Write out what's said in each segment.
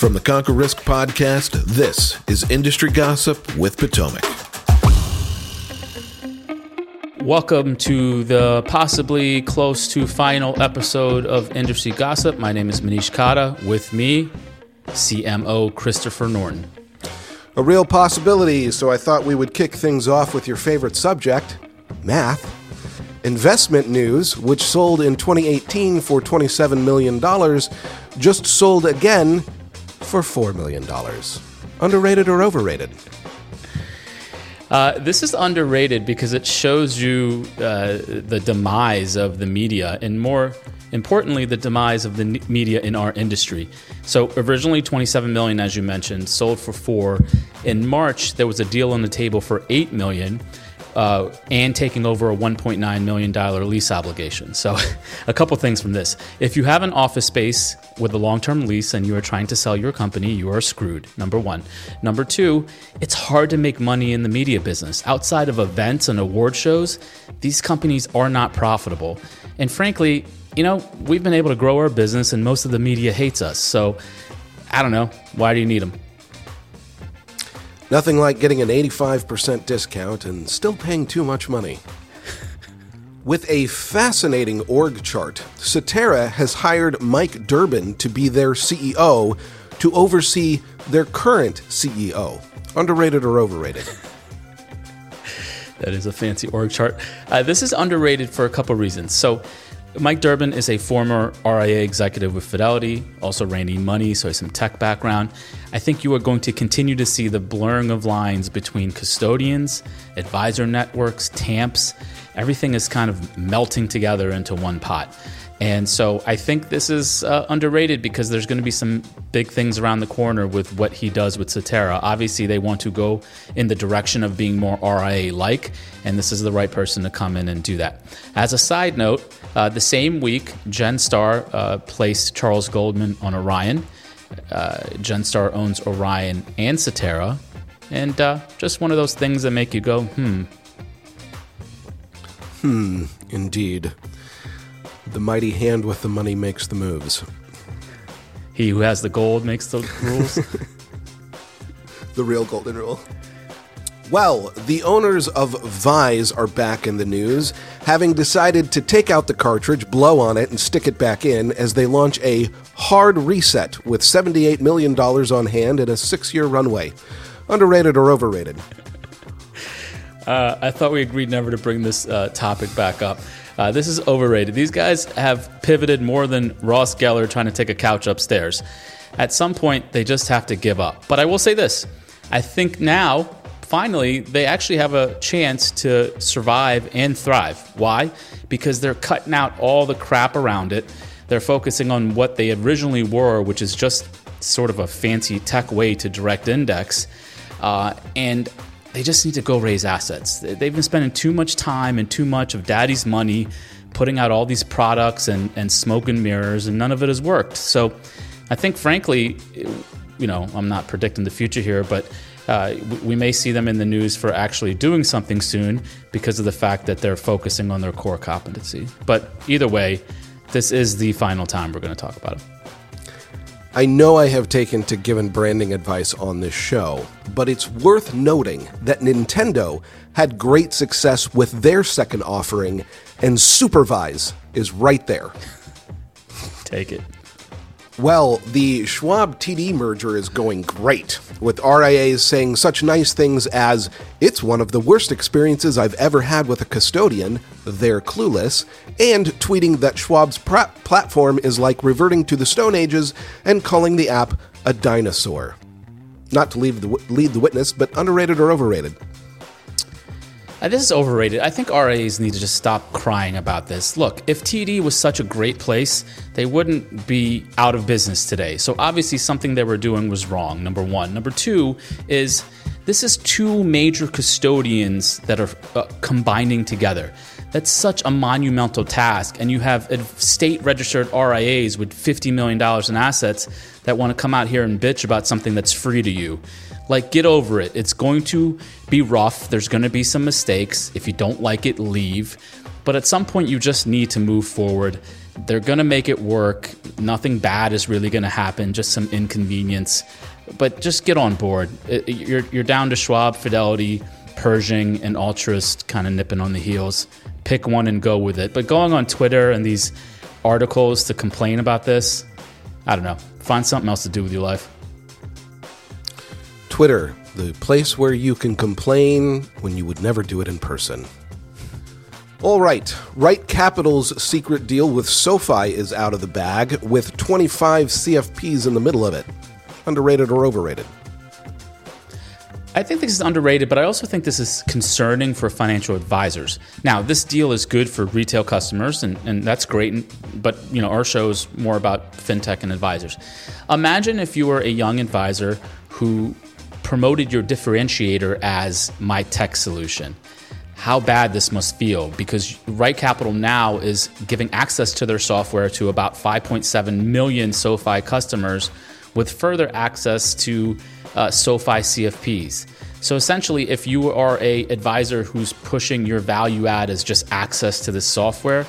From the Conquer Risk podcast, this is Industry Gossip with Potomac. Welcome to the possibly close to final episode of Industry Gossip. My name is Manish Khada. With me, CMO Christopher Norton. A real possibility, so I thought we would kick things off with your favorite subject, math. Investment News, which sold in 2018 for $27 million, just sold again for $4 million. Underrated or overrated? This is underrated because it shows you the demise of the media, and more importantly, the demise of the media in our industry. So originally $27 million, as you mentioned, sold for $4 million. In March, there was a deal on the table for $8 million. And taking over a $1.9 million lease obligation. So a couple things from this. If you have an office space with a long-term lease and you are trying to sell your company, you are screwed, number one. Number two, it's hard to make money in the media business. Outside of events and award shows, these companies are not profitable. And frankly, you know, we've been able to grow our business and most of the media hates us. So I don't know. Why do you need them? Nothing like getting an 85% discount and still paying too much money. With a fascinating org chart, Cetera has hired Mike Durbin to be their CEO to oversee their current CEO. Underrated or overrated? That is a fancy org chart. This is underrated for a couple reasons. So Mike Durbin is a former RIA executive with Fidelity, also ran eMoney, so he has some tech background. I think you are going to continue to see the blurring of lines between custodians, advisor networks, TAMPs. Everything is kind of melting together into one pot. And so I think this is underrated because there's going to be some big things around the corner with what he does with Cetera. Obviously, they want to go in the direction of being more RIA-like, and this is the right person to come in and do that. As a side note, the same week, Genstar placed Charles Goldman on Orion. Genstar owns Orion and Cetera. And just one of those things that make you go, Hmm, indeed. The mighty hand with the money makes the moves. He who has the gold makes the rules. The real golden rule. Well, the owners of Vise are back in the news, having decided to take out the cartridge, blow on it, and stick it back in as they launch a hard reset with $78 million on hand and a 6-year runway. Underrated or overrated? I thought we agreed never to bring this topic back up. This is overrated. These guys have pivoted more than Ross Geller trying to take a couch upstairs. At some point, they just have to give up. But I will say this. I think now, finally, they actually have a chance to survive and thrive. Why? Because they're cutting out all the crap around it. They're focusing on what they originally were, which is just sort of a fancy tech way to direct index. And they just need to go raise assets. They've been spending too much time and too much of daddy's money putting out all these products and smoke and mirrors, and none of it has worked. So I think, frankly, you know, I'm not predicting the future here, but we may see them in the news for actually doing something soon because of the fact that they're focusing on their core competency. But either way, this is the final time we're going to talk about it. I know I have taken to giving branding advice on this show, but it's worth noting that Nintendo had great success with their second offering, and Supervise is right there. Take it. Well, the Schwab TD merger is going great, with RIAs saying such nice things as, "It's one of the worst experiences I've ever had with a custodian," they're clueless, and tweeting that Schwab's platform is like reverting to the Stone Ages and calling the app a dinosaur. Not to lead the witness, but underrated or overrated? This is overrated. I think RIAs need to just stop crying about this. Look, if TD was such a great place, they wouldn't be out of business today. So obviously something they were doing was wrong, number one. Number two is this is two major custodians that are combining together. That's such a monumental task. And you have state-registered RIAs with $50 million in assets that want to come out here and bitch about something that's free to you. Like, get over it. It's going to be rough. There's going to be some mistakes. If you don't like it, leave. But at some point, you just need to move forward. They're going to make it work. Nothing bad is really going to happen, just some inconvenience. But just get on board. You're down to Schwab, Fidelity, Pershing, and Altruist kind of nipping on the heels. Pick one and go with it. But going on Twitter and these articles to complain about this, I don't know. Find something else to do with your life. Twitter, the place where you can complain when you would never do it in person. All right, Wright Capital's secret deal with SoFi is out of the bag, with 25 CFPs in the middle of it. Underrated or overrated? I think this is underrated, but I also think this is concerning for financial advisors. Now, this deal is good for retail customers, and that's great, but you know, our show is more about fintech and advisors. Imagine if you were a young advisor who promoted your differentiator as my tech solution. How bad this must feel, because Wright Capital now is giving access to their software to about 5.7 million SoFi customers, with further access to SoFi CFPs. So essentially, if you are a advisor who's pushing your value add as just access to this software,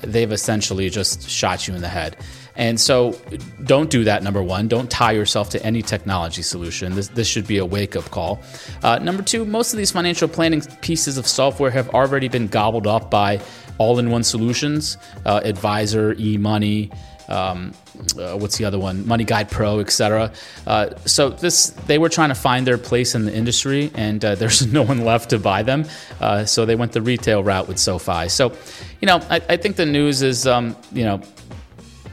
they've essentially just shot you in the head. And so don't do that, number one. Don't tie yourself to any technology solution. This should be a wake-up call. Number two, most of these financial planning pieces of software have already been gobbled up by all-in-one solutions, Advisor, eMoney, what's the other one? Money Guide Pro, etc. So they were trying to find their place in the industry, and there's no one left to buy them. So they went the retail route with SoFi. So, you know, I think the news is,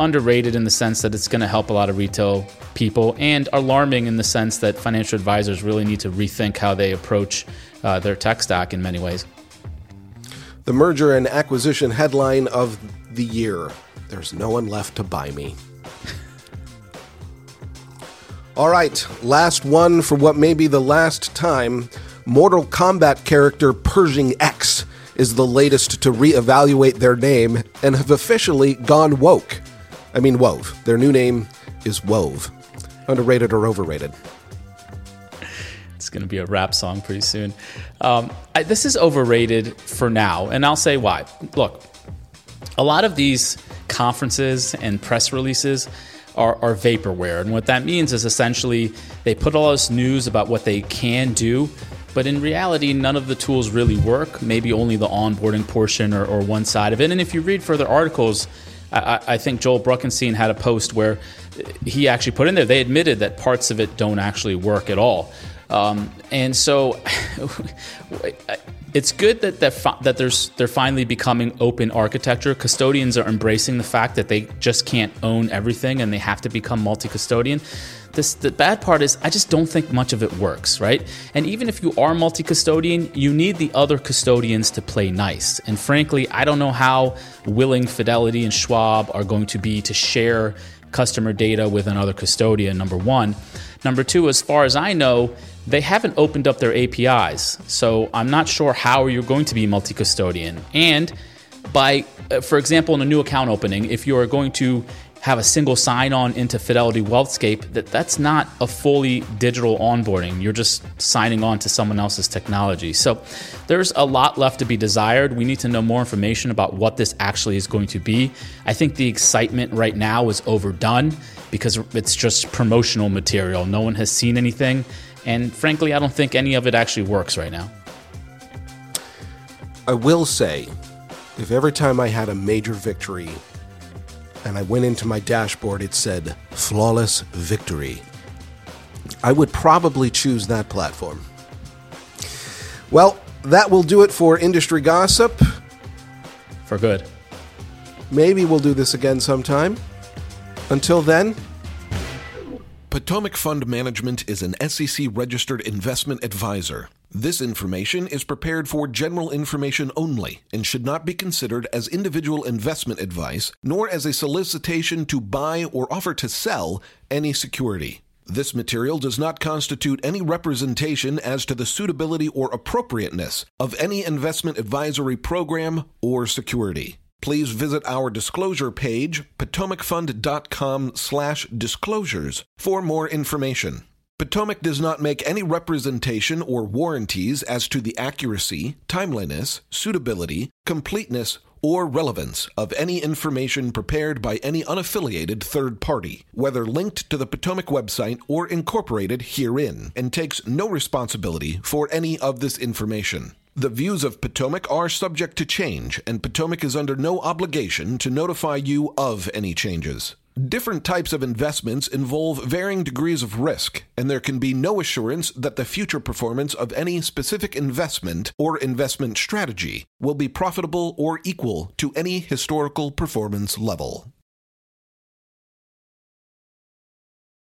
underrated in the sense that it's going to help a lot of retail people, and alarming in the sense that financial advisors really need to rethink how they approach their tech stack in many ways. The merger and acquisition headline of the year: there's no one left to buy me. All right, last one for what may be the last time. Mortal Kombat character Pershing X is the latest to reevaluate their name and have officially gone woke. I mean, Wove. Their new name is Wove. Underrated or overrated? It's going to be a rap song pretty soon. This is overrated for now, and I'll say why. Look, a lot of these conferences and press releases are vaporware, and what that means is essentially they put all this news about what they can do, but in reality, none of the tools really work, maybe only the onboarding portion or one side of it. And if you read further articles, I think Joel Bruckenstein had a post where he actually put in there, they admitted that parts of it don't actually work at all. And so it's good that they're finally becoming open architecture. Custodians are embracing the fact that they just can't own everything and they have to become multi-custodian. The bad part is I just don't think much of it works, right? And even if you are multi-custodian, you need the other custodians to play nice. And frankly, I don't know how willing Fidelity and Schwab are going to be to share customer data with another custodian, number one. Number two, as far as I know, they haven't opened up their APIs. So I'm not sure how you're going to be multi-custodian. And by, for example, in a new account opening, if you are going to have a single sign-on into Fidelity Wealthscape, that's not a fully digital onboarding. You're just signing on to someone else's technology. So there's a lot left to be desired. We need to know more information about what this actually is going to be. I think the excitement right now is overdone because it's just promotional material. No one has seen anything. And frankly, I don't think any of it actually works right now. I will say, if every time I had a major victory and I went into my dashboard, it said, flawless victory, I would probably choose that platform. Well, that will do it for Industry Gossip. For good. Maybe we'll do this again sometime. Until then. Potomac Fund Management is an SEC-registered investment advisor. This information is prepared for general information only and should not be considered as individual investment advice, nor as a solicitation to buy or offer to sell any security. This material does not constitute any representation as to the suitability or appropriateness of any investment advisory program or security. Please visit our disclosure page, potomacfund.com/disclosures, for more information. Potomac does not make any representation or warranties as to the accuracy, timeliness, suitability, completeness, or relevance of any information prepared by any unaffiliated third party, whether linked to the Potomac website or incorporated herein, and takes no responsibility for any of this information. The views of Potomac are subject to change, and Potomac is under no obligation to notify you of any changes. Different types of investments involve varying degrees of risk, and there can be no assurance that the future performance of any specific investment or investment strategy will be profitable or equal to any historical performance level.